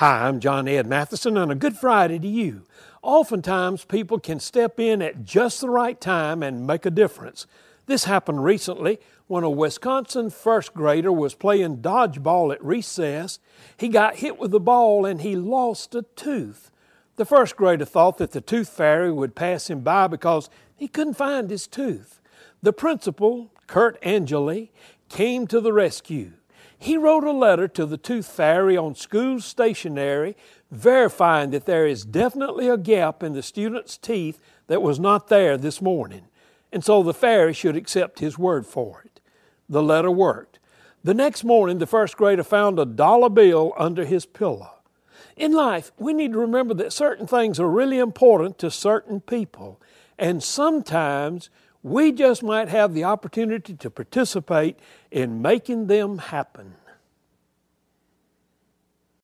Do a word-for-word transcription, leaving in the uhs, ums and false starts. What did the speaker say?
Hi, I'm John Ed Matheson, and a good Friday to you. Oftentimes, people can step in at just the right time and make a difference. This happened recently when a Wisconsin first grader was playing dodgeball at recess. He got hit with the ball and he lost a tooth. The first grader thought that the tooth fairy would pass him by because he couldn't find his tooth. The principal, Kurt Angeli, came to the rescue. He wrote a letter to the tooth fairy on school stationery verifying that there is definitely a gap in the student's teeth that was not there this morning, and so the fairy should accept his word for it. The letter worked. The next morning, the first grader found a dollar bill under his pillow. In life, we need to remember that certain things are really important to certain people, and sometimes we just might have the opportunity to participate in making them happen.